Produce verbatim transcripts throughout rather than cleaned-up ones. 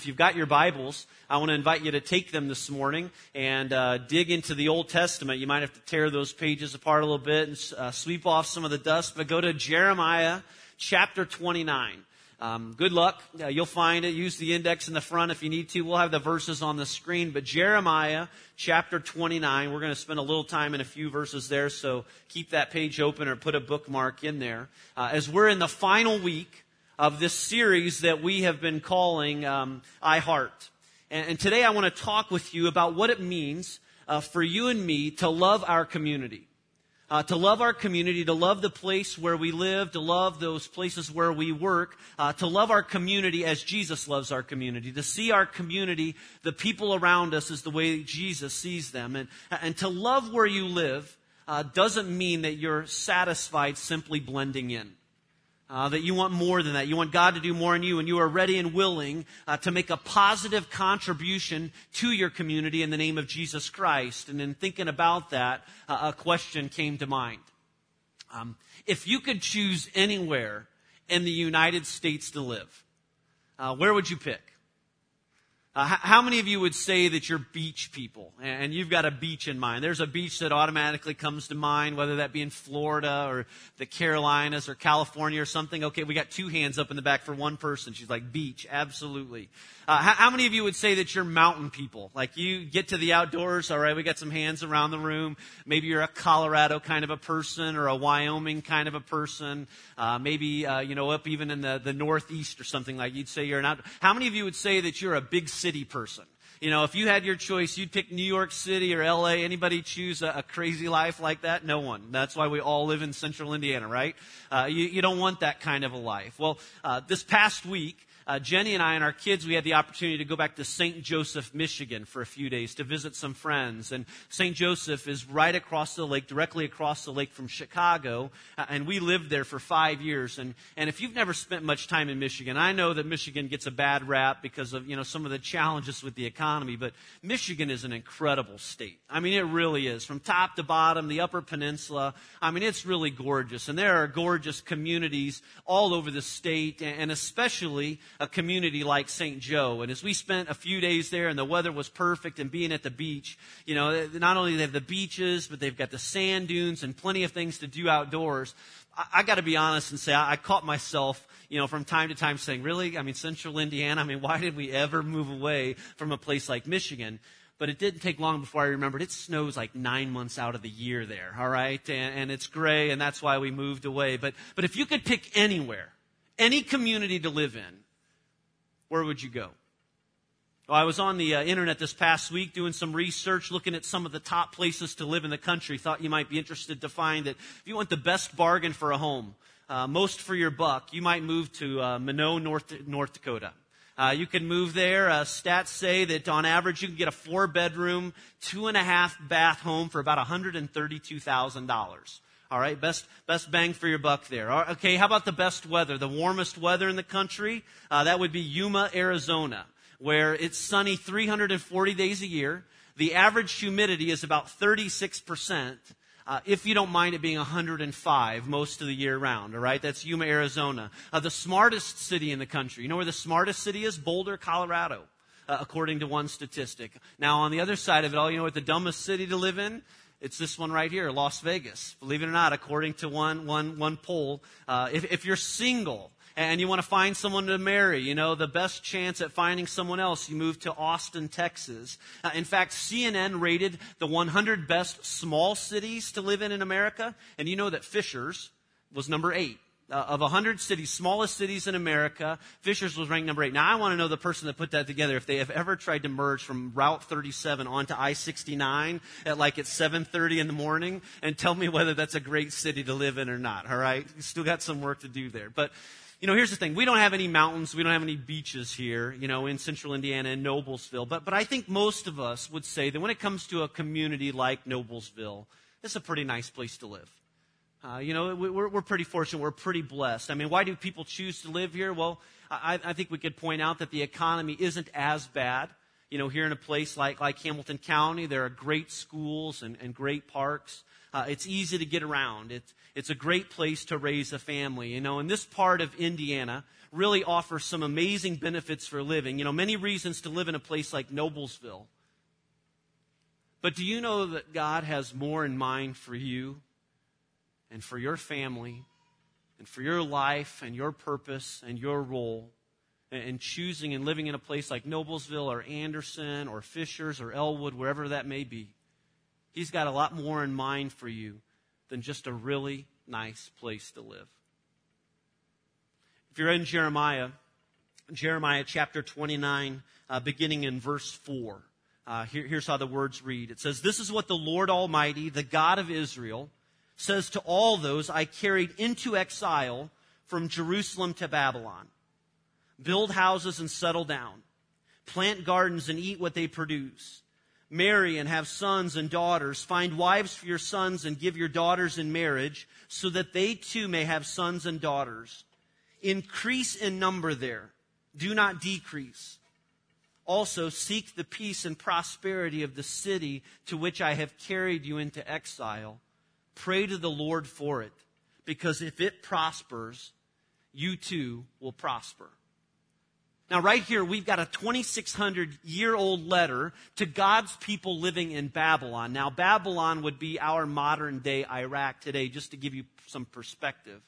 If you've got your Bibles, I want to invite you to take them this morning and uh, dig into the Old Testament. You might have to tear those pages apart a little bit and uh, sweep off some of the dust, but go to Jeremiah chapter twenty-nine. Um, good luck. Uh, you'll find it. Use the index in the front if you need to. We'll have the verses on the screen. But Jeremiah chapter twenty-nine, we're going to spend a little time in a few verses there, so keep that page open or put a bookmark in there. Uh, as we're in the final week of this series that we have been calling um, I Heart. And, and today I want to talk with you about what it means uh, for you and me to love our community. Uh, to love our community, to love the place where we live, to love those places where we work, uh, to love our community as Jesus loves our community, to see our community, the people around us, as the way Jesus sees them. And, and to love where you live uh, doesn't mean that you're satisfied simply blending in, uh, that you want more than that. You want God to do more in you, and you are ready and willing uh, to make a positive contribution to your community in the name of Jesus Christ. And in thinking about that, a question came to mind. Um, if you could choose anywhere in the United States to live, uh, where would you pick? Uh, h- how many of you would say that you're beach people and you've got a beach in mind? There's a beach that automatically comes to mind, whether that be in Florida or the Carolinas or California or something. Okay, we got two hands up in the back for one person. She's like, beach, absolutely. Uh, h- how many of you would say that you're mountain people? Like you get to the outdoors, all right, we got some hands around the room. Maybe you're a Colorado kind of a person or a Wyoming kind of a person. Uh, maybe, uh, you know, up even in the, the Northeast or something, like you'd say you're an outdoor. How many of you would say that you're a big city person? You know, if you had your choice, you'd pick New York City or L A. Anybody choose a, a crazy life like that? No one. That's why we all live in central Indiana, right? Uh, you, you don't want that kind of a life. Well, uh, this past week, Uh, Jenny and I and our kids, we had the opportunity to go back to Saint Joseph, Michigan for a few days to visit some friends. And Saint Joseph is right across the lake, directly across the lake from Chicago. Uh, and we lived there for five years. And, and if you've never spent much time in Michigan, I know that Michigan gets a bad rap because of, you know, some of the challenges with the economy. But Michigan is an incredible state. I mean, it really is. From top to bottom, the Upper Peninsula, I mean, it's really gorgeous. And there are gorgeous communities all over the state, and, and especially a community like Saint Joe. And as we spent a few days there and the weather was perfect and being at the beach, you know, not only they have the beaches, but they've got the sand dunes and plenty of things to do outdoors. I, I got to be honest and say I, I caught myself, you know, from time to time saying, really? I mean, central Indiana, I mean, why did we ever move away from a place like Michigan? But it didn't take long before I remembered it snows like nine months out of the year there, all right? And, and it's gray, and that's why we moved away. But But if you could pick anywhere, any community to live in, where would you go? Well, I was on the uh, internet this past week doing some research, looking at some of the top places to live in the country. Thought you might be interested to find that if you want the best bargain for a home, uh, most for your buck, you might move to uh, Minot, North, North Dakota. Uh, you can move there. Uh, stats say that on average you can get a four-bedroom, two-and-a-half-bath home for about one hundred thirty-two thousand dollars. All right, best best bang for your buck there. Okay, how about the best weather, the warmest weather in the country? Uh, that would be Yuma, Arizona, where it's sunny three hundred forty days a year. The average humidity is about thirty-six percent, uh, if you don't mind it being one hundred five most of the year round. All right, that's Yuma, Arizona. Uh, the smartest city in the country. You know where the smartest city is? Boulder, Colorado, uh, according to one statistic. Now, on the other side of it all, you know what the dumbest city to live in? It's this one right here, Las Vegas. Believe it or not, according to one one one poll, uh, if, if you're single and you want to find someone to marry, you know, the best chance at finding someone else, you move to Austin, Texas. Uh, in fact, C N N rated the one hundred best small cities to live in in America. And you know that Fishers was number eight. Uh, of one hundred cities, smallest cities in America, Fishers was ranked number eight. Now, I want to know the person that put that together, if they have ever tried to merge from Route thirty-seven onto I sixty-nine at like at seven thirty in the morning, and tell me whether that's a great city to live in or not, all right? Still got some work to do there. But, you know, here's the thing. We don't have any mountains. We don't have any beaches here, you know, in central Indiana and Noblesville. But, but I think most of us would say that when it comes to a community like Noblesville, it's a pretty nice place to live. Uh, you know, we're, we're pretty fortunate. We're pretty blessed. I mean, why do people choose to live here? Well, I, I think we could point out that the economy isn't as bad. you know, here in a place like, like Hamilton County, there are great schools and, and great parks. Uh, it's easy to get around. It's, it's a great place to raise a family, you know, and this part of Indiana really offers some amazing benefits for living. You know, many reasons to live in a place like Noblesville. But do you know that God has more in mind for you and for your family and for your life and your purpose and your role? And choosing and living in a place like Noblesville or Anderson or Fishers or Elwood, wherever that may be, He's got a lot more in mind for you than just a really nice place to live. If you're in Jeremiah, Jeremiah chapter twenty-nine, uh, beginning in verse four, uh, here, here's how the words read. It says, "This is what the Lord Almighty, the God of Israel, says to all those I carried into exile from Jerusalem to Babylon. Build houses and settle down. Plant gardens and eat what they produce. Marry and have sons and daughters. Find wives for your sons and give your daughters in marriage so that they too may have sons and daughters. Increase in number there. Do not decrease. Also seek the peace and prosperity of the city to which I have carried you into exile. Pray to the Lord for it, because if it prospers, you too will prosper." Now, right here, we've got a twenty-six hundred year old letter to God's people living in Babylon. Now, Babylon would be our modern-day Iraq today, just to give you some perspective.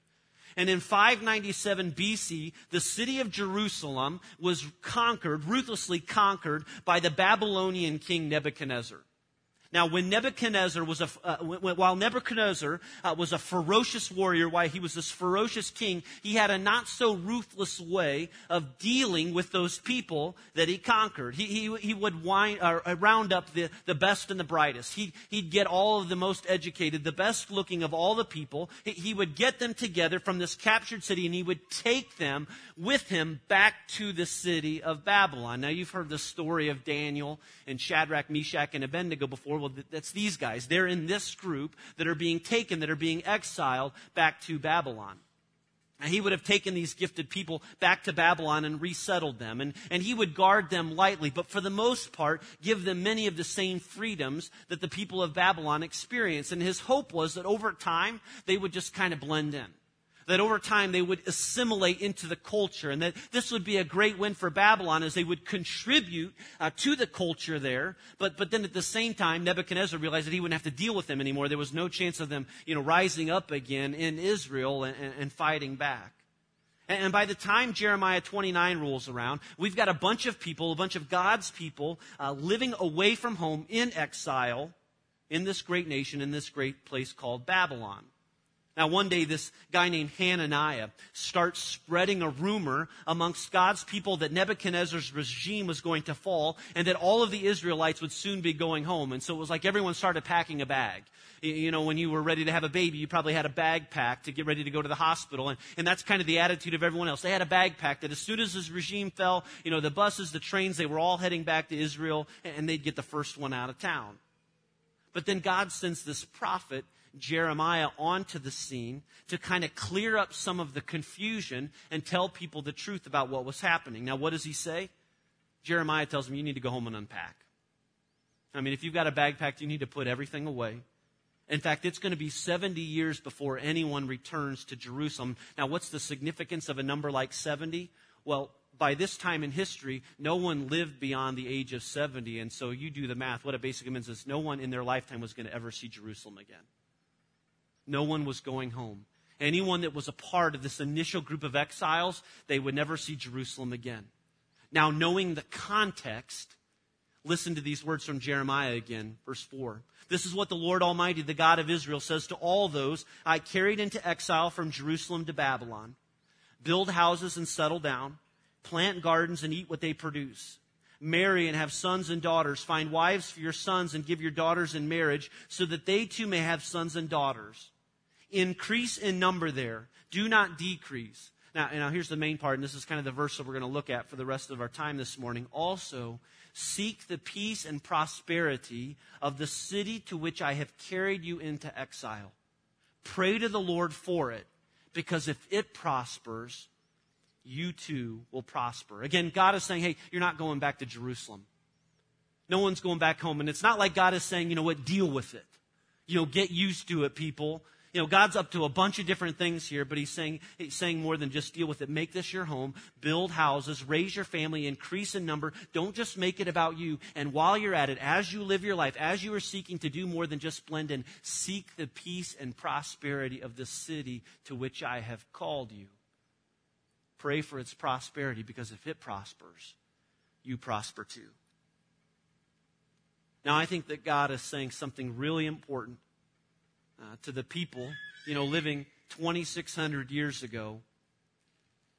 And in five ninety-seven B C, the city of Jerusalem was conquered, ruthlessly conquered, by the Babylonian king Nebuchadnezzar. Now, when Nebuchadnezzar was a, uh, while Nebuchadnezzar uh, was a ferocious warrior, while he was this ferocious king, he had a not so ruthless way of dealing with those people that he conquered. He he, he would wind, uh, round up the, the best and the brightest. He he'd get all of the most educated, the best looking of all the people. He, he would get them together from this captured city, and he would take them with him back to the city of Babylon. Now, you've heard the story of Daniel and Shadrach, Meshach, and Abednego before. Well, that's these guys. They're in this group that are being taken, that are being exiled back to Babylon. Now, he would have taken these gifted people back to Babylon and resettled them. And, and he would guard them lightly, but for the most part, give them many of the same freedoms that the people of Babylon experienced. And his hope was that over time, they would just kind of blend in. That over time they would assimilate into the culture, and that this would be a great win for Babylon as they would contribute uh, to the culture there. But but then at the same time, Nebuchadnezzar realized that he wouldn't have to deal with them anymore. There was no chance of them, you know, rising up again in Israel and, and, and fighting back. And, and by the time Jeremiah twenty-nine rolls around, we've got a bunch of people, a bunch of God's people uh, living away from home in exile in this great nation, in this great place called Babylon. Now, one day, this guy named Hananiah starts spreading a rumor amongst God's people that Nebuchadnezzar's regime was going to fall and that all of the Israelites would soon be going home. And so it was like everyone started packing a bag. You know, when you were ready to have a baby, you probably had a bag packed to get ready to go to the hospital. And, and that's kind of the attitude of everyone else. They had a bag packed that as soon as his regime fell, you know, the buses, the trains, they were all heading back to Israel, and they'd get the first one out of town. But then God sends this prophet Jeremiah onto the scene to kind of clear up some of the confusion and tell people the truth about what was happening. Now, what does he say? Jeremiah tells him, you need to go home and unpack. I mean, if you've got a bag packed, you need to put everything away. In fact, it's going to be seventy years before anyone returns to Jerusalem. Now, what's the significance of a number like seventy? Well, by this time in history, no one lived beyond the age of seventy. And so you do the math. What it basically means is no one in their lifetime was going to ever see Jerusalem again. No one was going home. Anyone that was a part of this initial group of exiles, they would never see Jerusalem again. Now, knowing the context, listen to these words from Jeremiah again, verse four. "This is what the Lord Almighty, the God of Israel, says to all those I carried into exile from Jerusalem to Babylon. Build houses and settle down. Plant gardens and eat what they produce. Marry and have sons and daughters. Find wives for your sons and give your daughters in marriage so that they too may have sons and daughters. Increase in number there. Do not decrease." Now, now here's the main part, and this is kind of the verse that we're going to look at for the rest of our time this morning. "Also, seek the peace and prosperity of the city to which I have carried you into exile. Pray to the Lord for it, because if it prospers, you too will prosper." Again, God is saying, hey, you're not going back to Jerusalem. No one's going back home. And it's not like God is saying, you know what, deal with it. You know, get used to it, people. You know, God's up to a bunch of different things here, but he's saying, he's saying more than just deal with it. Make this your home, build houses, raise your family, increase in number. Don't just make it about you. And while you're at it, as you live your life, as you are seeking to do more than just blend in, seek the peace and prosperity of the city to which I have called you. Pray for its prosperity, because if it prospers, you prosper too. Now, I think that God is saying something really important Uh, to the people, you know, living twenty-six hundred years ago.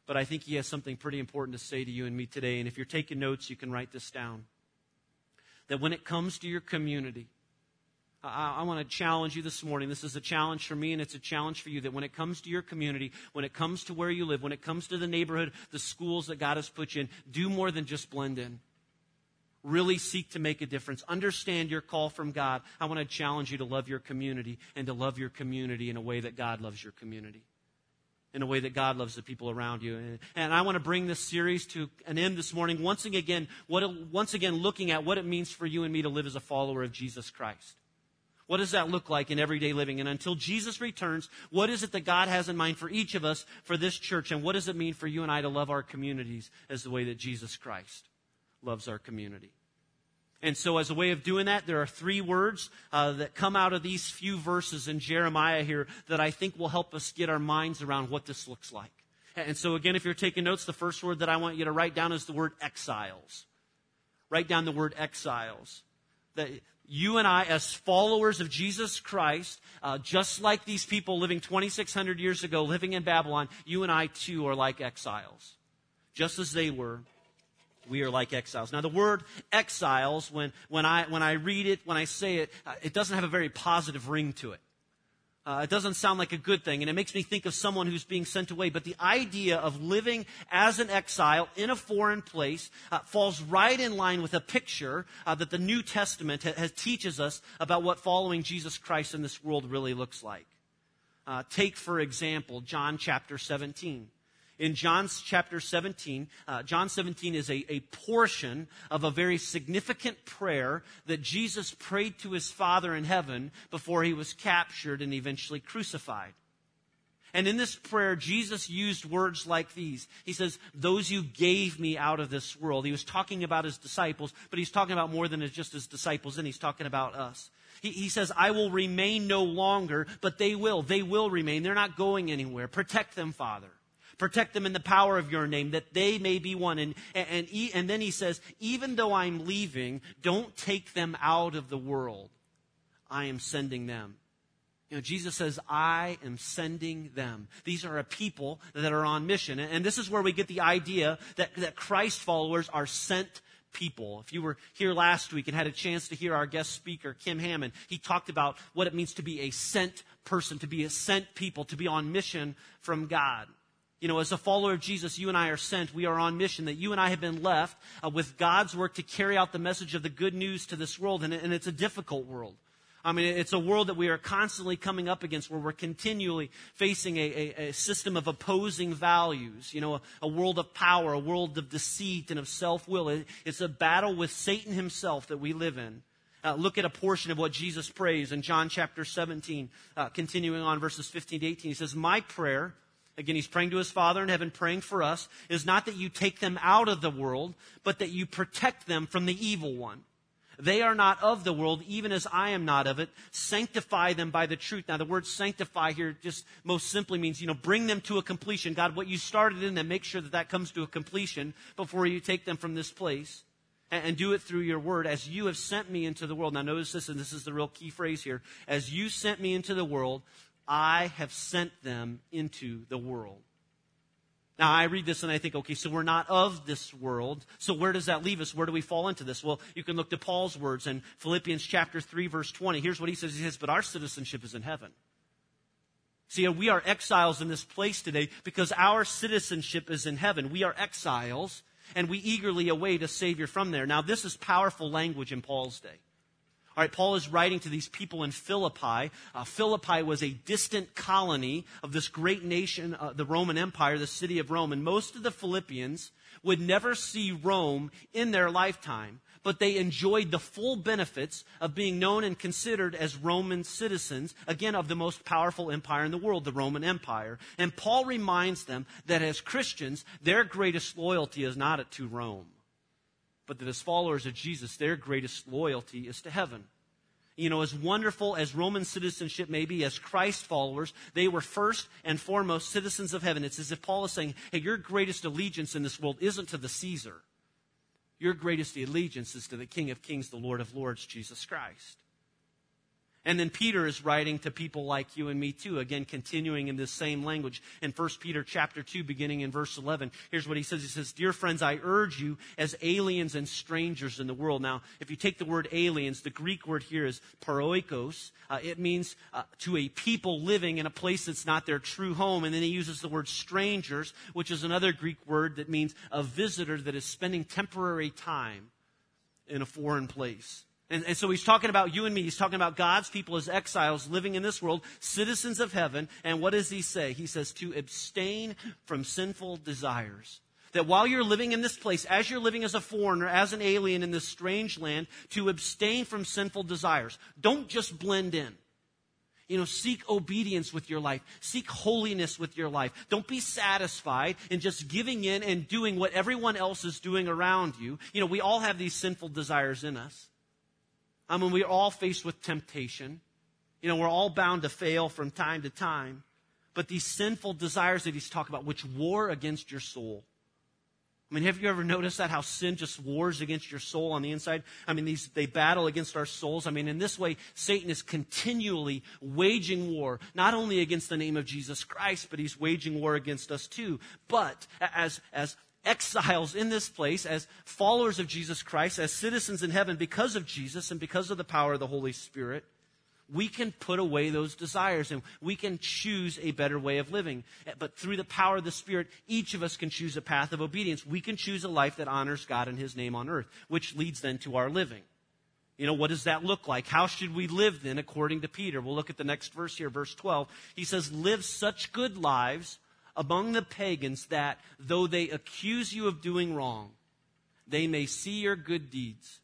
But I think he has something pretty important to say to you and me today. And if you're taking notes, you can write this down. That when it comes to your community, I, I want to challenge you this morning. This is a challenge for me, and it's a challenge for you. That when it comes to your community, when it comes to where you live, when it comes to the neighborhood, the schools that God has put you in, do more than just blend in. Really seek to make a difference. Understand your call from God. I want to challenge you to love your community and to love your community in a way that God loves your community, in a way that God loves the people around you. And I want to bring this series to an end this morning, once again, what, once again looking at what it means for you and me to live as a follower of Jesus Christ. What does that look like in everyday living? And until Jesus returns, what is it that God has in mind for each of us, for this church, and what does it mean for you and I to love our communities as the way that Jesus Christ loves our community? And so as a way of doing that, there are three words uh, that come out of these few verses in Jeremiah here that I think will help us get our minds around what this looks like. And so again, if you're taking notes, the first word that I want you to write down is the word exiles. Write down the word exiles. That you and I, as followers of Jesus Christ, uh, just like these people living twenty-six hundred years ago, living in Babylon, you and I too are like exiles. Just as they were, we are like exiles. Now, the word exiles, when when I when I read it, when I say it, uh, it doesn't have a very positive ring to it. Uh, it doesn't sound like a good thing, and it makes me think of someone who's being sent away. But the idea of living as an exile in a foreign place uh, falls right in line with a picture uh, that the New Testament ha- has teaches us about what following Jesus Christ in this world really looks like. Uh, take, for example, John chapter seventeen. In John chapter seventeen, uh, John seventeen is a, a portion of a very significant prayer that Jesus prayed to his Father in heaven before he was captured and eventually crucified. And in this prayer, Jesus used words like these. He says, "Those you gave me out of this world." He was talking about his disciples, but he's talking about more than just his disciples, and he's talking about us. He, he says, "I will remain no longer, but they will. They will remain. They're not going anywhere. Protect them, Father. Protect them in the power of your name, that they may be one." And, and, and then he says, "Even though I'm leaving, don't take them out of the world. I am sending them." You know, Jesus says, "I am sending them." These are a people that are on mission. And this is where we get the idea that, that Christ followers are sent people. If you were here last week and had a chance to hear our guest speaker, Kim Hammond, he talked about what it means to be a sent person, to be a sent people, to be on mission from God. You know, as a follower of Jesus, you and I are sent. We are on mission, that you and I have been left uh, with God's work to carry out the message of the good news to this world. And, and it's a difficult world. I mean, it's a world that we are constantly coming up against, where we're continually facing a, a, a system of opposing values, you know, a, a world of power, a world of deceit and of self-will. It, it's a battle with Satan himself that we live in. Uh, look at a portion of what Jesus prays in John chapter seventeen, uh, continuing on verses fifteen to eighteen. He says, "My prayer," again, he's praying to his Father in heaven, praying for us, "is not that you take them out of the world, but that you protect them from the evil one. They are not of the world, even as I am not of it. Sanctify them by the truth." Now, the word sanctify here just most simply means, you know, bring them to a completion. God, what you started in them, make sure that that comes to a completion before you take them from this place. And do it through your word, as you have sent me into the world. Now, notice this, and this is the real key phrase here. "As you sent me into the world, I have sent them into the world." Now, I read this and I think, okay, so we're not of this world. So where does that leave us? Where do we fall into this? Well, you can look to Paul's words in Philippians chapter three, verse twenty. Here's what he says. He says, "But our citizenship is in heaven." See, we are exiles in this place today because our citizenship is in heaven. We are exiles, and we eagerly await a Savior from there. Now, this is powerful language in Paul's day. All right, Paul is writing to these people in Philippi. Uh, Philippi was a distant colony of this great nation, uh, the Roman Empire, the city of Rome. And most of the Philippians would never see Rome in their lifetime, but they enjoyed the full benefits of being known and considered as Roman citizens, again, of the most powerful empire in the world, the Roman Empire. And Paul reminds them that as Christians, their greatest loyalty is not to Rome, but that as followers of Jesus, their greatest loyalty is to heaven. You know, as wonderful as Roman citizenship may be, as Christ followers, they were first and foremost citizens of heaven. It's as if Paul is saying, hey, your greatest allegiance in this world isn't to the Caesar. Your greatest allegiance is to the King of Kings, the Lord of Lords, Jesus Christ. And then Peter is writing to people like you and me too, again, continuing in this same language. In First Peter chapter two, beginning in verse eleven, here's what he says. He says, dear friends, I urge you as aliens and strangers in the world. Now, if you take the word aliens, the Greek word here is paroikos. Uh, it means uh, to a people living in a place that's not their true home. And then he uses the word strangers, which is another Greek word that means a visitor that is spending temporary time in a foreign place. And, and so he's talking about you and me. He's talking about God's people as exiles living in this world, citizens of heaven. And what does he say? He says to abstain from sinful desires. That while you're living in this place, as you're living as a foreigner, as an alien in this strange land, to abstain from sinful desires. Don't just blend in. You know, seek obedience with your life. Seek holiness with your life. Don't be satisfied in just giving in and doing what everyone else is doing around you. You know, we all have these sinful desires in us. I mean, we're all faced with temptation. You know, we're all bound to fail from time to time. But these sinful desires that he's talking about, which war against your soul. I mean, have you ever noticed that, how sin just wars against your soul on the inside? I mean, these they battle against our souls. I mean, in this way, Satan is continually waging war, not only against the name of Jesus Christ, but he's waging war against us too. But as as exiles in this place, as followers of Jesus Christ, as citizens in heaven, because of Jesus and because of the power of the Holy Spirit, we can put away those desires and we can choose a better way of living. But through the power of the Spirit, each of us can choose a path of obedience. We can choose a life that honors God and His name on earth, which leads then to our living. You know, what does that look like? How should we live then according to Peter? We'll look at the next verse here, verse twelve. He says, live such good lives among the pagans that, though they accuse you of doing wrong, they may see your good deeds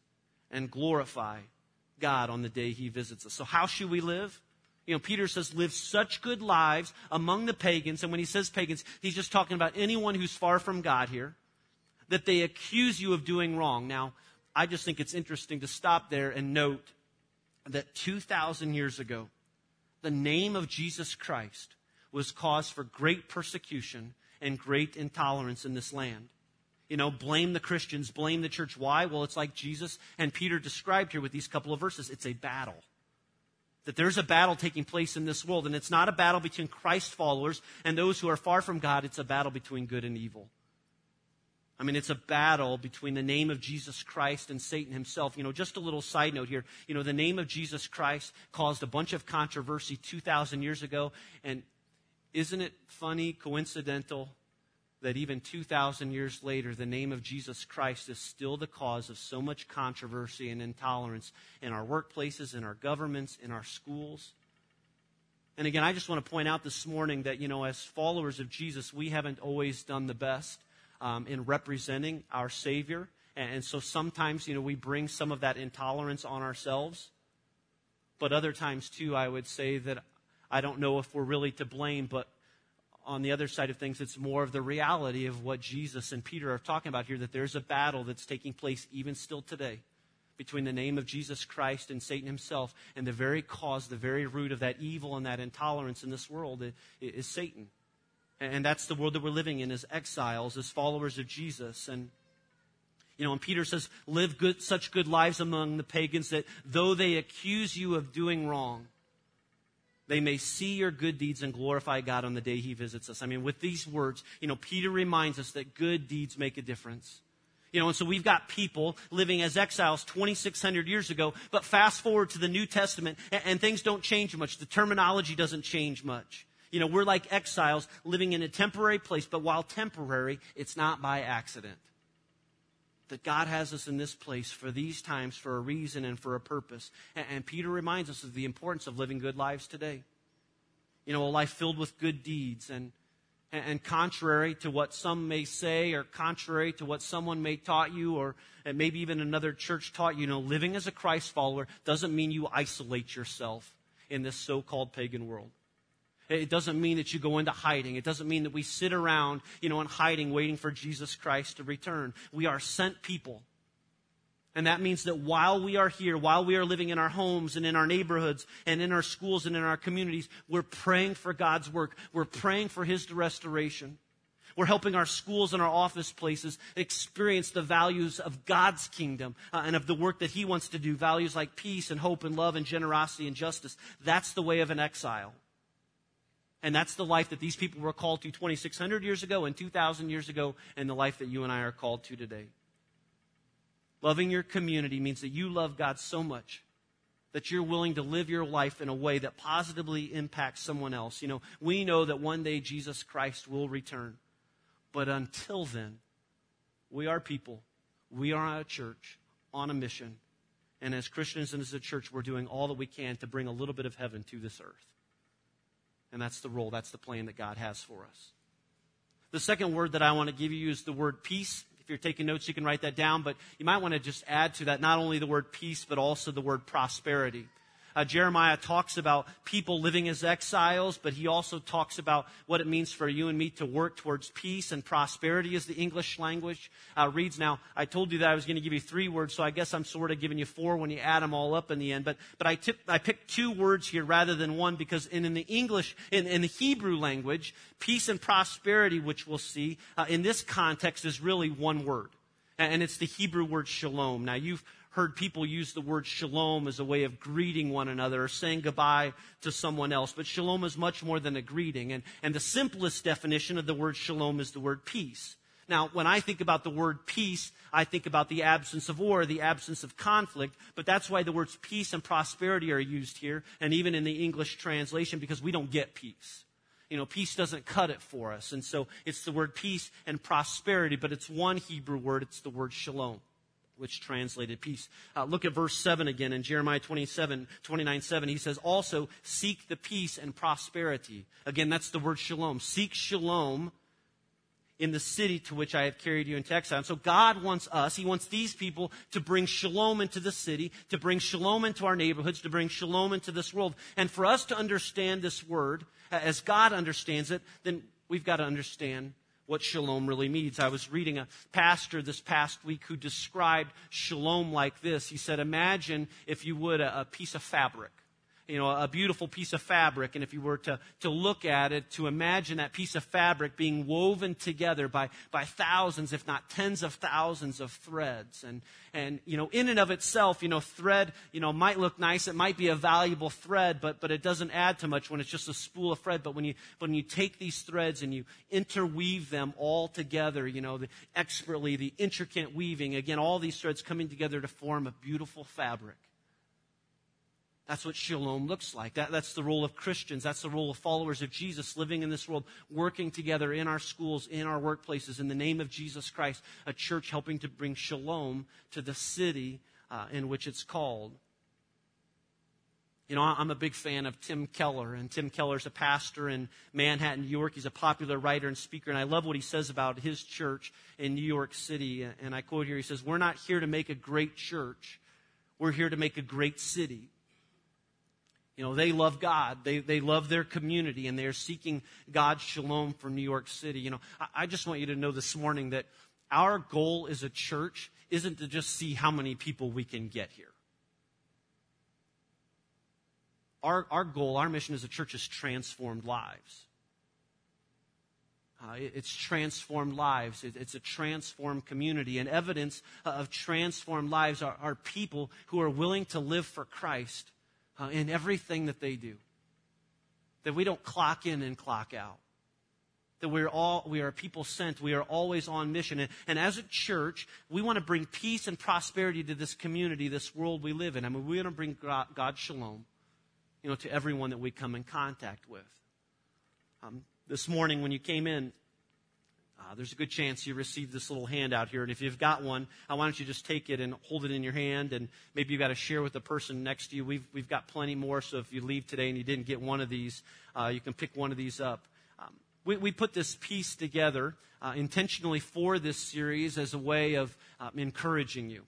and glorify God on the day He visits us. So how should we live? You know, Peter says, live such good lives among the pagans. And when he says pagans, he's just talking about anyone who's far from God here, that they accuse you of doing wrong. Now, I just think it's interesting to stop there and note that two thousand years ago, the name of Jesus Christ was cause for great persecution and great intolerance in this land. You know, blame the Christians, blame the church. Why? Well, it's like Jesus and Peter described here with these couple of verses. It's a battle. That there's a battle taking place in this world, and it's not a battle between Christ followers and those who are far from God. It's a battle between good and evil. I mean, it's a battle between the name of Jesus Christ and Satan himself. You know, just a little side note here. You know, the name of Jesus Christ caused a bunch of controversy two thousand years ago, and isn't it funny, coincidental, that even two thousand years later, the name of Jesus Christ is still the cause of so much controversy and intolerance in our workplaces, in our governments, in our schools? And again, I just want to point out this morning that, you know, as followers of Jesus, we haven't always done the best um, in representing our Savior. And, and so sometimes, you know, we bring some of that intolerance on ourselves. But other times, too, I would say that I don't know if we're really to blame, but on the other side of things, it's more of the reality of what Jesus and Peter are talking about here, that there's a battle that's taking place even still today between the name of Jesus Christ and Satan himself, and the very cause, the very root of that evil and that intolerance in this world is Satan. And that's the world that we're living in as exiles, as followers of Jesus. And you know, and Peter says, live good, such good lives among the pagans that though they accuse you of doing wrong, they may see your good deeds and glorify God on the day He visits us. I mean, with these words, you know, Peter reminds us that good deeds make a difference. You know, and so we've got people living as exiles twenty-six hundred years ago, but fast forward to the New Testament, and, and things don't change much. The terminology doesn't change much. You know, we're like exiles living in a temporary place, but while temporary, it's not by accident. That God has us in this place for these times, for a reason and for a purpose. And, and Peter reminds us of the importance of living good lives today. You know, a life filled with good deeds and and contrary to what some may say, or contrary to what someone may taught you, or maybe even another church taught you. You know, living as a Christ follower doesn't mean you isolate yourself in this so-called pagan world. It doesn't mean that you go into hiding. It doesn't mean that we sit around, you know, in hiding waiting for Jesus Christ to return. We are sent people. And that means that while we are here, while we are living in our homes and in our neighborhoods and in our schools and in our communities, we're praying for God's work. We're praying for His restoration. We're helping our schools and our office places experience the values of God's kingdom uh, and of the work that He wants to do, values like peace and hope and love and generosity and justice. That's the way of an exile. And that's the life that these people were called to twenty-six hundred years ago and two thousand years ago, and the life that you and I are called to today. Loving your community means that you love God so much that you're willing to live your life in a way that positively impacts someone else. You know, we know that one day Jesus Christ will return. But until then, we are people. We are a church on a mission. And as Christians and as a church, we're doing all that we can to bring a little bit of heaven to this earth. And that's the role, that's the plan that God has for us. The second word that I want to give you is the word peace. If you're taking notes, you can write that down, but you might want to just add to that not only the word peace, but also the word prosperity. Uh, Jeremiah talks about people living as exiles, but he also talks about what it means for you and me to work towards peace and prosperity, as the English language uh, reads. Now, I told you that I was going to give you three words, so I guess I'm sort of giving you four when you add them all up in the end. But but I tip, I picked two words here rather than one, because in, in the English, in, in the Hebrew language, peace and prosperity, which we'll see uh, in this context, is really one word, and it's the Hebrew word shalom. Now, you've heard people use the word shalom as a way of greeting one another or saying goodbye to someone else. But shalom is much more than a greeting. And, and the simplest definition of the word shalom is the word peace. Now, when I think about the word peace, I think about the absence of war, the absence of conflict. But that's why the words peace and prosperity are used here, and even in the English translation, because we don't get peace. You know, peace doesn't cut it for us. And so it's the word peace and prosperity, but it's one Hebrew word. It's the word shalom, which translated peace. Uh, look at verse seven again in Jeremiah twenty-seven, twenty-nine, seven. He says, also seek the peace and prosperity. Again, that's the word shalom. Seek shalom in the city to which I have carried you into exile. And so God wants us, He wants these people to bring shalom into the city, to bring shalom into our neighborhoods, to bring shalom into this world. And for us to understand this word as God understands it, then we've got to understand what shalom really means. I was reading a pastor this past week who described shalom like this. He said, imagine, if you would, a, a piece of fabric, you know, a beautiful piece of fabric. And if you were to, to look at it, to imagine that piece of fabric being woven together by, by thousands, if not tens of thousands of threads. And, and, you know, in and of itself, you know, thread, you know, might look nice. It might be a valuable thread, but, but it doesn't add to much when it's just a spool of thread. But when you, when you take these threads and you interweave them all together, you know, the, expertly, the intricate weaving, again, all these threads coming together to form a beautiful fabric. That's what shalom looks like. That, that's the role of Christians. That's the role of followers of Jesus living in this world, working together in our schools, in our workplaces, in the name of Jesus Christ, a church helping to bring shalom to the city uh, in which it's called. You know, I'm a big fan of Tim Keller, and Tim Keller's a pastor in Manhattan, New York. He's a popular writer and speaker, and I love what he says about his church in New York City. And I quote here, he says, "We're not here to make a great church. We're here to make a great city." You know, they love God. They they love their community, and they're seeking God's shalom for New York City. You know, I, I just want you to know this morning that our goal as a church isn't to just see how many people we can get here. Our, our goal, our mission as a church is transformed lives. Uh, it, it's transformed lives. It, it's a transformed community. And evidence of transformed lives are, are people who are willing to live for Christ Uh, in everything that they do, that we don't clock in and clock out, that we're all, we are people sent, we are always on mission. And, and as a church, we want to bring peace and prosperity to this community, this world we live in. I mean, we want to bring God, God's shalom, you know, to everyone that we come in contact with. Um, this morning when you came in, Uh, there's a good chance you received this little handout here. And if you've got one, uh, why don't you just take it and hold it in your hand, and maybe you've got to share with the person next to you. We've we've got plenty more, so if you leave today and you didn't get one of these, uh, you can pick one of these up. Um, We, we put this piece together uh, intentionally for this series as a way of uh, encouraging you,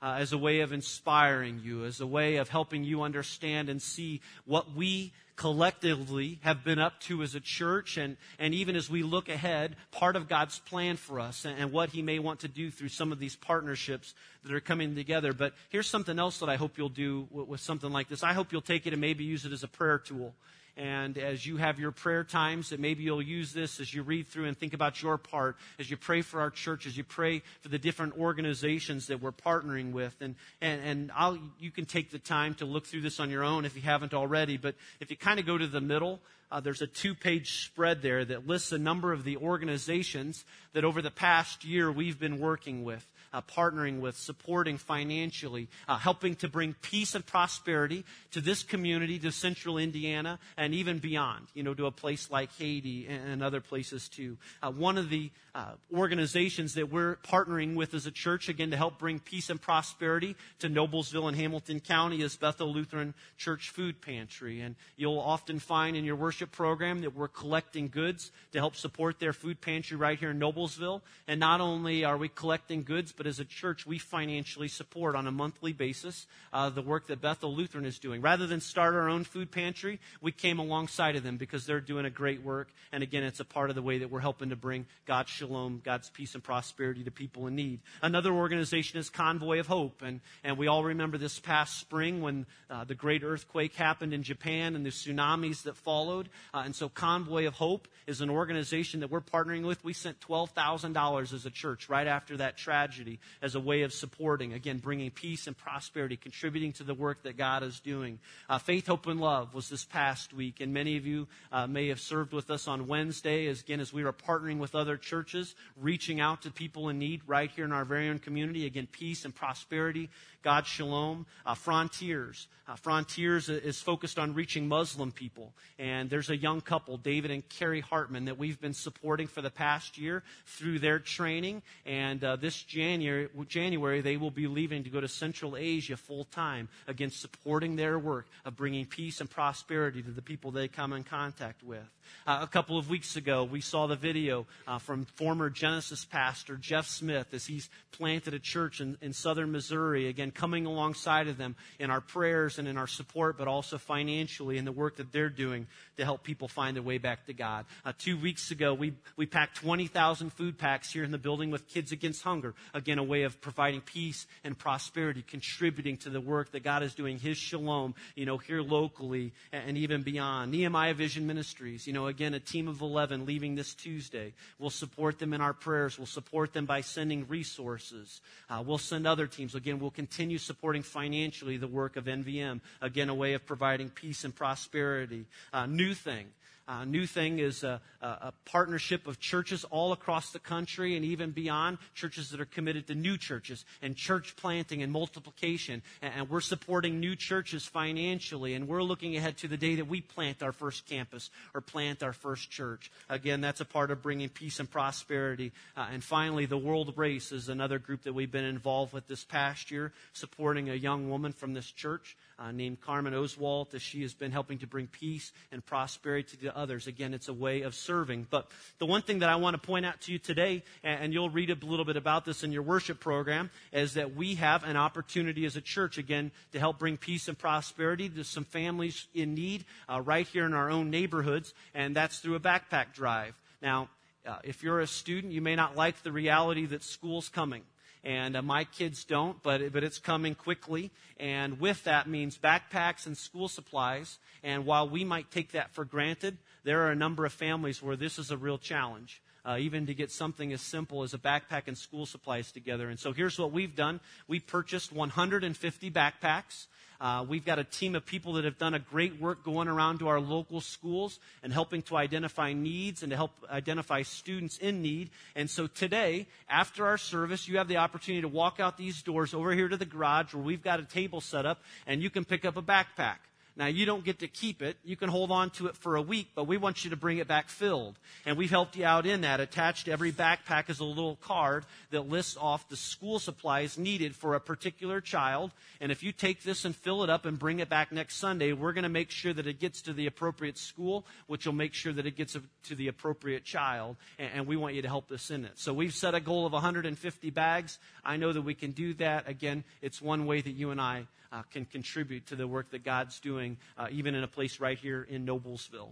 uh, as a way of inspiring you, as a way of helping you understand and see what we collectively have been up to as a church, and, and even as we look ahead, part of God's plan for us and, and what He may want to do through some of these partnerships that are coming together. But here's something else that I hope you'll do with, with something like this. I hope you'll take it and maybe use it as a prayer tool. And as you have your prayer times, that maybe you'll use this as you read through and think about your part, as you pray for our church, as you pray for the different organizations that we're partnering with. And and, and I'll, you can take the time to look through this on your own if you haven't already. But if you kind of go to the middle, uh, there's a two-page spread there that lists a number of the organizations that over the past year we've been working with, uh, partnering with, supporting financially, uh, helping to bring peace and prosperity to this community, to central Indiana, and even beyond, you know, to a place like Haiti and other places too. Uh, one of the uh, organizations that we're partnering with as a church, again, to help bring peace and prosperity to Noblesville and Hamilton County is Bethel Lutheran Church Food Pantry. And you'll often find in your worship program that we're collecting goods to help support their food pantry right here in Noblesville. And not only are we collecting goods, but as a church, we financially support on a monthly basis uh, the work that Bethel Lutheran is doing. Rather than start our own food pantry, we came alongside of them because they're doing a great work. And again, it's a part of the way that we're helping to bring God's shalom, God's peace and prosperity to people in need. Another organization is Convoy of Hope. And, and we all remember this past spring when uh, the great earthquake happened in Japan and the tsunamis that followed. Uh, and so Convoy of Hope is an organization that we're partnering with. We sent twelve thousand dollars as a church right after that tragedy as a way of supporting, again, bringing peace and prosperity, contributing to the work that God is doing. Uh, Faith, Hope, and Love was this past week, and many of you uh, may have served with us on Wednesday, as, again, as we were partnering with other churches, reaching out to people in need right here in our very own community. Again, peace and prosperity, God's shalom. Uh, Frontiers. Uh, Frontiers is focused on reaching Muslim people, and there's a young couple, David and Carrie Hartman, that we've been supporting for the past year through their training. And uh, this January, January, they will be leaving to go to Central Asia full-time, again, supporting their work of bringing peace and prosperity to the people they come in contact with. Uh, a couple of weeks ago, we saw the video uh, from former Genesis pastor Jeff Smith as he's planted a church in, in southern Missouri, again, coming alongside of them in our prayers and in our support, but also financially in the work that they're doing to help people find their way back to God. Uh, two weeks ago, we we packed twenty thousand food packs here in the building with Kids Against Hunger. Again, a way of providing peace and prosperity, contributing to the work that God is doing, His shalom, you know, here locally and, and even beyond. Nehemiah Vision Ministries, you know, again, a team of eleven leaving this Tuesday. We'll support them in our prayers. We'll support them by sending resources. Uh, we'll send other teams. Again, we'll continue supporting financially the work of N V M. Again, a way of providing peace and prosperity. Uh, new thing. Uh, new thing is a, a, a partnership of churches all across the country and even beyond, churches that are committed to new churches and church planting and multiplication. And, and we're supporting new churches financially, and we're looking ahead to the day that we plant our first campus or plant our first church. Again, that's a part of bringing peace and prosperity. Uh, and finally, the World Race is another group that we've been involved with this past year, supporting a young woman from this church uh, named Carmen Oswalt, as she has been helping to bring peace and prosperity to others. Again, it's a way of serving. But the one thing that I want to point out to you today, and you'll read a little bit about this in your worship program, is that we have an opportunity as a church, again, to help bring peace and prosperity to some families in need uh, right here in our own neighborhoods, and that's through a backpack drive. Now, uh, if you're a student, you may not like the reality that school's coming. And uh, my kids don't, but but it's coming quickly. And with that means backpacks and school supplies. And while we might take that for granted, there are a number of families where this is a real challenge, uh, even to get something as simple as a backpack and school supplies together. And so here's what we've done. We purchased one hundred fifty backpacks. Uh, we've got a team of people that have done a great work going around to our local schools and helping to identify needs and to help identify students in need. And so today, after our service, you have the opportunity to walk out these doors over here to the garage where we've got a table set up, and you can pick up a backpack. Now, you don't get to keep it. You can hold on to it for a week, but we want you to bring it back filled. And we've helped you out in that. Attached to every backpack is a little card that lists off the school supplies needed for a particular child. And if you take this and fill it up and bring it back next Sunday, we're going to make sure that it gets to the appropriate school, which will make sure that it gets to the appropriate child. And we want you to help us in it. So we've set a goal of one hundred fifty bags. I know that we can do that. Again, it's one way that you and I uh, can contribute to the work that God's doing, uh, even in a place right here in Noblesville.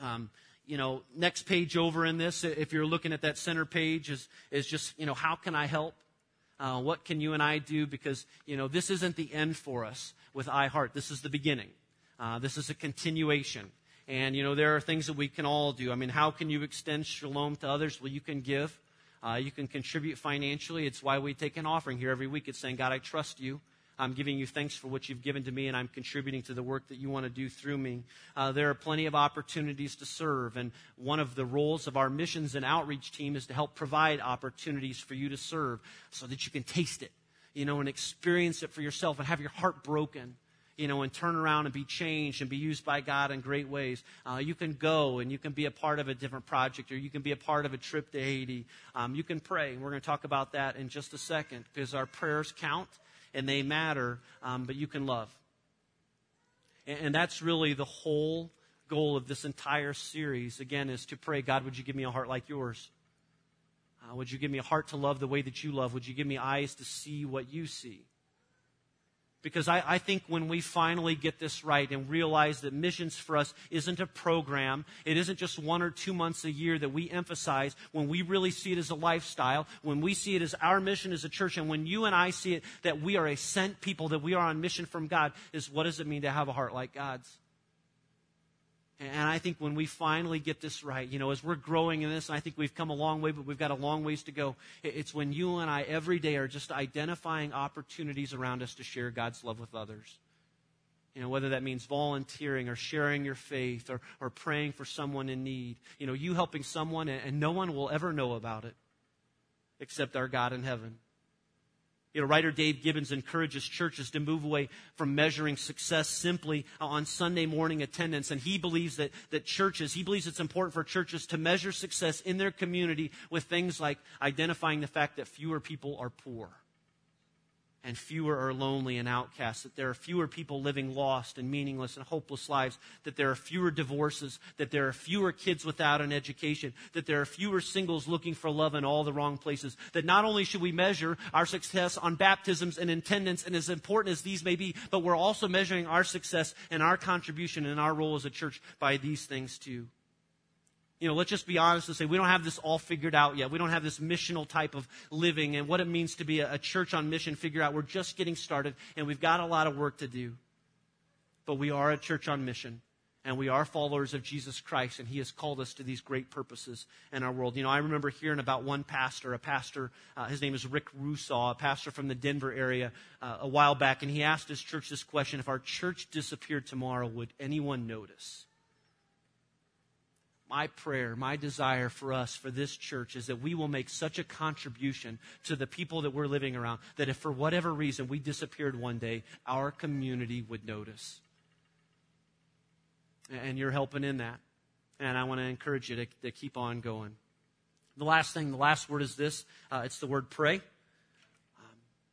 Um, you know, next page over in this, if you're looking at that center page, is is just, you know, how can I help? Uh, what can you and I do? Because, you know, this isn't the end for us with iHeart. This is the beginning. Uh, this is a continuation. And, you know, there are things that we can all do. I mean, how can you extend shalom to others? Well, you can give. Uh, you can contribute financially. It's why we take an offering here every week. It's saying, God, I trust you. I'm giving you thanks for what you've given to me, and I'm contributing to the work that you want to do through me. Uh, there are plenty of opportunities to serve, and one of the roles of our missions and outreach team is to help provide opportunities for you to serve so that you can taste it, you know, and experience it for yourself and have your heart broken, you know, and turn around and be changed and be used by God in great ways. Uh, you can go and you can be a part of a different project, or you can be a part of a trip to Haiti. Um, you can pray. We're going to talk about that in just a second, because our prayers count and they matter, um, but you can love. And, and that's really the whole goal of this entire series, again, is to pray, God, would you give me a heart like yours? Uh, would you give me a heart to love the way that you love? Would you give me eyes to see what you see? Because I, I think when we finally get this right and realize that missions for us isn't a program, it isn't just one or two months a year that we emphasize, when we really see it as a lifestyle, when we see it as our mission as a church, and when you and I see it that we are a sent people, that we are on mission from God, is what does it mean to have a heart like God's? And I think when we finally get this right, you know, as we're growing in this, and I think we've come a long way, but we've got a long ways to go. It's when you and I every day are just identifying opportunities around us to share God's love with others. You know, whether that means volunteering or sharing your faith or, or praying for someone in need. You know, you helping someone, and no one will ever know about it except our God in heaven. You know, writer Dave Gibbons encourages churches to move away from measuring success simply on Sunday morning attendance. And he believes that, that churches, he believes it's important for churches to measure success in their community with things like identifying the fact that fewer people are poor and fewer are lonely and outcasts, that there are fewer people living lost and meaningless and hopeless lives, that there are fewer divorces, that there are fewer kids without an education, that there are fewer singles looking for love in all the wrong places, that not only should we measure our success on baptisms and attendance, and as important as these may be, but we're also measuring our success and our contribution and our role as a church by these things too. You know, let's just be honest and say we don't have this all figured out yet. We don't have this missional type of living and what it means to be a, a church on mission figure out. We're just getting started, and we've got a lot of work to do. But we are a church on mission, and we are followers of Jesus Christ, and he has called us to these great purposes in our world. You know, I remember hearing about one pastor, a pastor, uh, his name is Rick Rusaw, a pastor from the Denver area uh, a while back, and he asked his church this question: if our church disappeared tomorrow, would anyone notice? My prayer, my desire for us, for this church, is that we will make such a contribution to the people that we're living around that if for whatever reason we disappeared one day, our community would notice. And you're helping in that. And I want to encourage you to, to keep on going. The last thing, the last word is this. Uh, it's the word pray.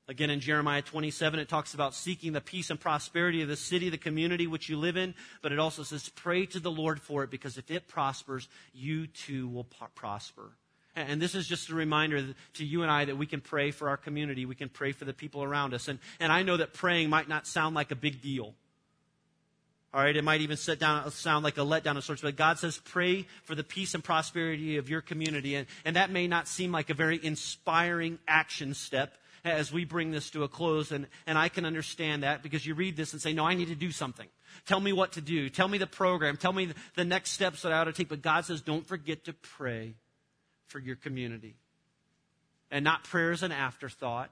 Again, in Jeremiah twenty-seven, it talks about seeking the peace and prosperity of the city, the community which you live in. But it also says, pray to the Lord for it, because if it prospers, you too will prosper. And this is just a reminder to you and I that we can pray for our community. We can pray for the people around us. And, and I know that praying might not sound like a big deal. All right, it might even sit down, sound like a letdown of sorts, but God says pray for the peace and prosperity of your community. And, and that may not seem like a very inspiring action step as we bring this to a close, and, and I can understand that, because you read this and say, no, I need to do something. Tell me what to do. Tell me the program. Tell me the next steps that I ought to take. But God says, don't forget to pray for your community. And not prayer as an afterthought.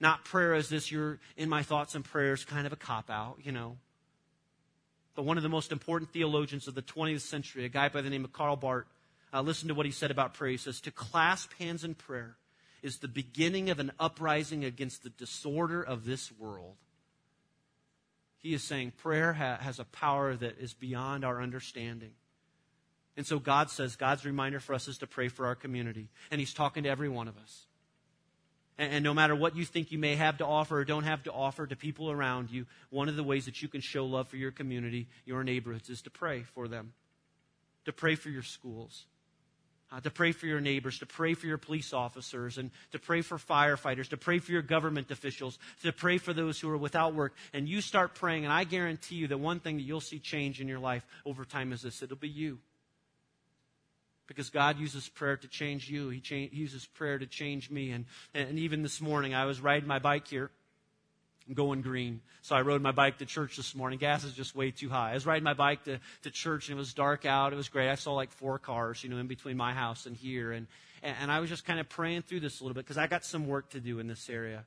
Not prayer as this, you're in my thoughts and prayers, kind of a cop-out, you know. But one of the most important theologians of the twentieth century, a guy by the name of Karl Barth, uh, listen to what he said about prayer. He says, to clasp hands in prayer is the beginning of an uprising against the disorder of this world. He is saying prayer ha- has a power that is beyond our understanding. And so God says, God's reminder for us is to pray for our community. And he's talking to every one of us. And, and no matter what you think you may have to offer or don't have to offer to people around you, one of the ways that you can show love for your community, your neighborhoods, is to pray for them, to pray for your schools, uh, to pray for your neighbors, to pray for your police officers, and to pray for firefighters, to pray for your government officials, to pray for those who are without work. And you start praying, and I guarantee you that one thing that you'll see change in your life over time is this. It'll be you. Because God uses prayer to change you. He, cha- he uses prayer to change me. And, and even this morning, I was riding my bike here. I'm going green. So I rode my bike to church this morning. Gas is just way too high. I was riding my bike to, to church, and it was dark out. It was great. I saw like four cars, you know, in between my house and here. And, and I was just kind of praying through this a little bit because I got some work to do in this area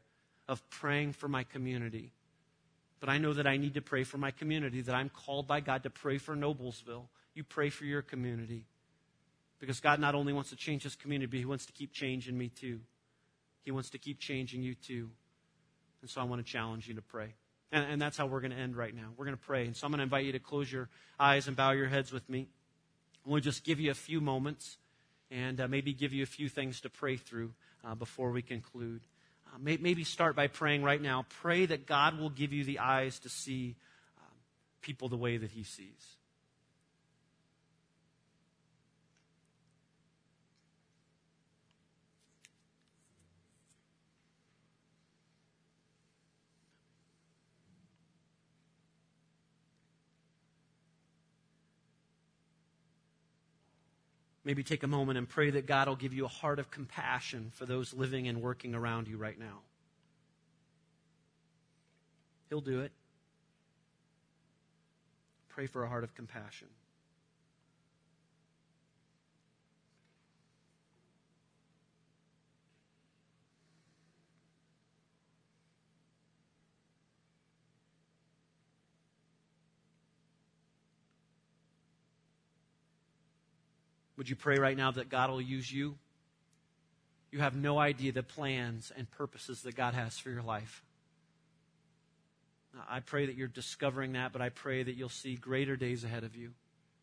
of praying for my community. But I know that I need to pray for my community, that I'm called by God to pray for Noblesville. You pray for your community. Because God not only wants to change his community, but he wants to keep changing me too. He wants to keep changing you too. And so I want to challenge you to pray. And, and that's how we're going to end right now. We're going to pray. And so I'm going to invite you to close your eyes and bow your heads with me. We'll just give you a few moments and uh, maybe give you a few things to pray through uh, before we conclude. Uh, may, maybe start by praying right now. Pray that God will give you the eyes to see um, people the way that he sees. Maybe take a moment and pray that God will give you a heart of compassion for those living and working around you right now. He'll do it. Pray for a heart of compassion. Would you pray right now that God will use you? You have no idea the plans and purposes that God has for your life. I pray that you're discovering that, but I pray that you'll see greater days ahead of you.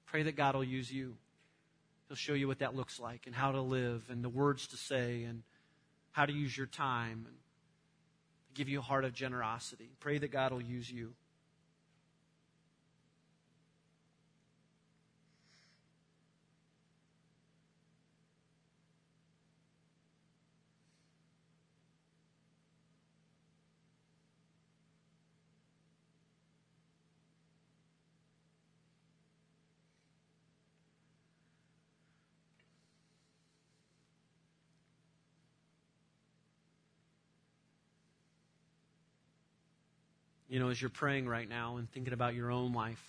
Pray that God will use you. He'll show you what that looks like and how to live and the words to say and how to use your time and give you a heart of generosity. Pray that God will use you. You know, as you're praying right now and thinking about your own life,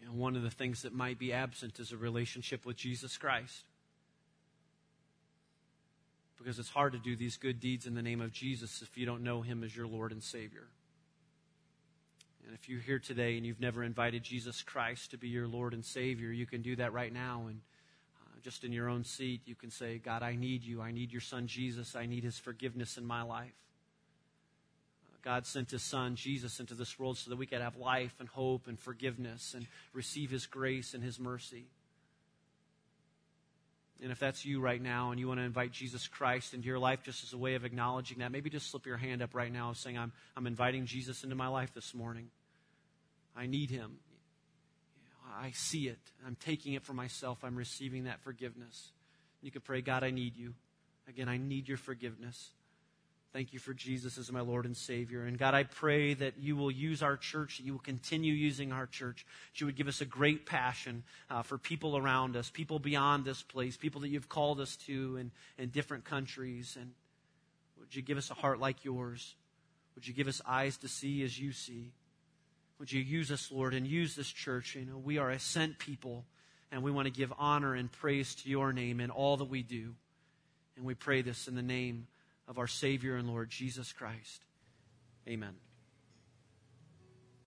you know, one of the things that might be absent is a relationship with Jesus Christ. Because it's hard to do these good deeds in the name of Jesus if you don't know him as your Lord and Savior. And if you're here today and you've never invited Jesus Christ to be your Lord and Savior, you can do that right now. And just in your own seat, you can say, God, I need you. I need your son, Jesus. I need his forgiveness in my life. God sent his son, Jesus, into this world so that we could have life and hope and forgiveness and receive his grace and his mercy. And if that's you right now and you want to invite Jesus Christ into your life just as a way of acknowledging that, maybe just slip your hand up right now saying, I'm, I'm inviting Jesus into my life this morning. I need him. I see it. I'm taking it for myself. I'm receiving that forgiveness. You can pray, God, I need you. Again, I need your forgiveness. Thank you for Jesus as my Lord and Savior. And God, I pray that you will use our church, that you will continue using our church, that you would give us a great passion uh, for people around us, people beyond this place, people that you've called us to in, in different countries. And would you give us a heart like yours? Would you give us eyes to see as you see? Would you use us, Lord, and use this church? You know, we are a sent people, and we want to give honor and praise to your name in all that we do. And we pray this in the name of our Savior and Lord, Jesus Christ. Amen.